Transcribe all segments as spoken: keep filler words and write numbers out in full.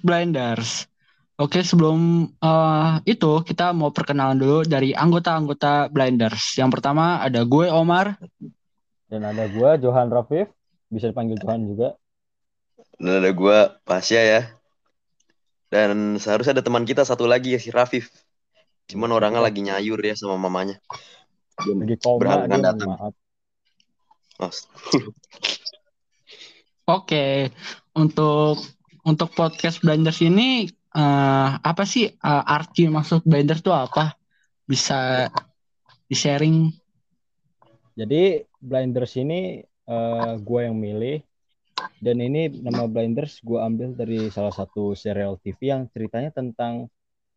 Blinders. Oke, sebelum eh, itu kita mau perkenalan dulu dari anggota-anggota Blinders. Yang pertama ada gue Omar. Dan ada gue Johan Rafif, bisa dipanggil Johan juga. Dan ada gue Pasya ya. Dan seharusnya ada teman kita satu lagi ya, si Rafif. Cuman orangnya lagi nyayur ya sama mamanya. Lagi koma dia, maaf. Oke, untuk Untuk podcast Blinders ini, uh, apa sih uh, arti maksud Blinders itu apa? Bisa di-sharing? Jadi Blinders ini uh, gue yang milih. Dan ini nama Blinders gue ambil dari salah satu serial T V yang ceritanya tentang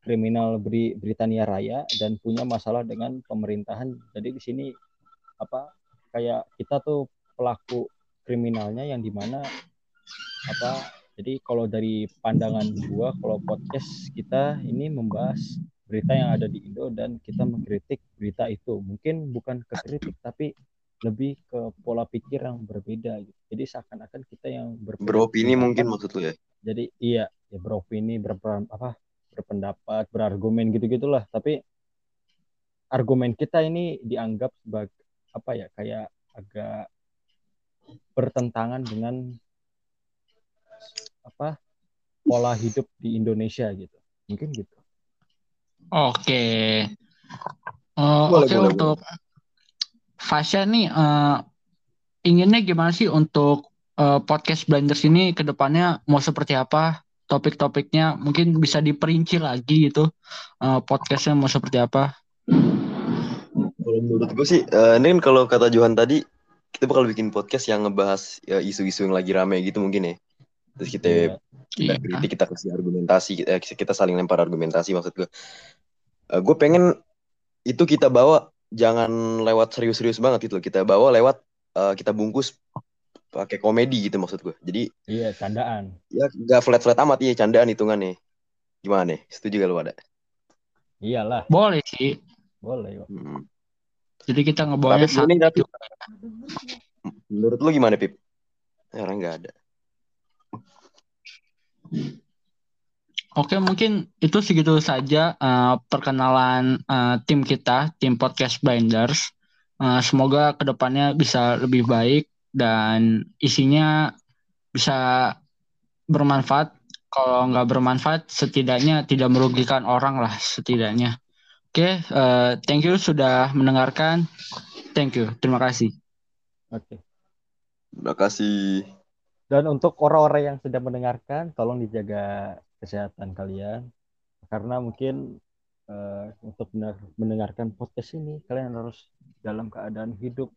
kriminal Bri- Britania Raya dan punya masalah dengan pemerintahan. Jadi di sini apa kayak kita tuh pelaku kriminalnya yang dimana apa. Jadi kalau dari pandangan gua, kalau podcast kita ini membahas berita yang ada di Indo dan kita mengkritik berita itu. Mungkin bukan ke kritik tapi lebih ke pola pikir yang berbeda. Jadi seakan-akan kita yang berpendapat. Beropini mungkin maksud lu ya? Jadi iya, ya beropini, berper, apa, berpendapat, berargumen gitu-gitulah. Tapi argumen kita ini dianggap sebagai apa ya? Kayak agak bertentangan dengan apa pola hidup di Indonesia gitu, mungkin gitu. Oke, uh, oke okay, untuk Fasya nih uh, inginnya gimana sih untuk uh, podcast Blinders ini kedepannya mau seperti apa, topik-topiknya mungkin bisa diperinci lagi gitu, uh, podcastnya mau seperti apa? Kalau menurut gue sih, uh, ini kan kalau kata Johan tadi kita bakal bikin podcast yang ngebahas ya, isu-isu yang lagi rame gitu mungkin ya. Terus kita, yeah. kita kritik, kita kasih argumentasi, kita, kita saling lempar argumentasi maksud gue. Uh, gue pengen itu kita bawa, jangan lewat serius-serius banget gitu loh. Kita bawa lewat, uh, kita bungkus pakai komedi gitu maksud gue. Jadi iya, yeah, candaan. Ya gak flat-flat amat, iya candaan hitungannya. Gimana nih? Setuju gak lu ada? Iyalah. Boleh sih. Boleh kok. Hmm. Jadi kita ngebawanya satu. Tapi menurut lu gimana, Pip? Orang gak ada. Oke, mungkin itu segitu saja uh, perkenalan uh, tim kita, tim podcast Blinders. Uh, semoga kedepannya bisa lebih baik dan isinya bisa bermanfaat. Kalau nggak bermanfaat, setidaknya tidak merugikan orang lah setidaknya. Oke, uh, thank you sudah mendengarkan. Thank you, terima kasih. Oke, terima kasih. Dan untuk orang-orang yang sedang mendengarkan, tolong dijaga kesehatan kalian. Karena mungkin uh, untuk mendengarkan podcast ini, kalian harus dalam keadaan hidup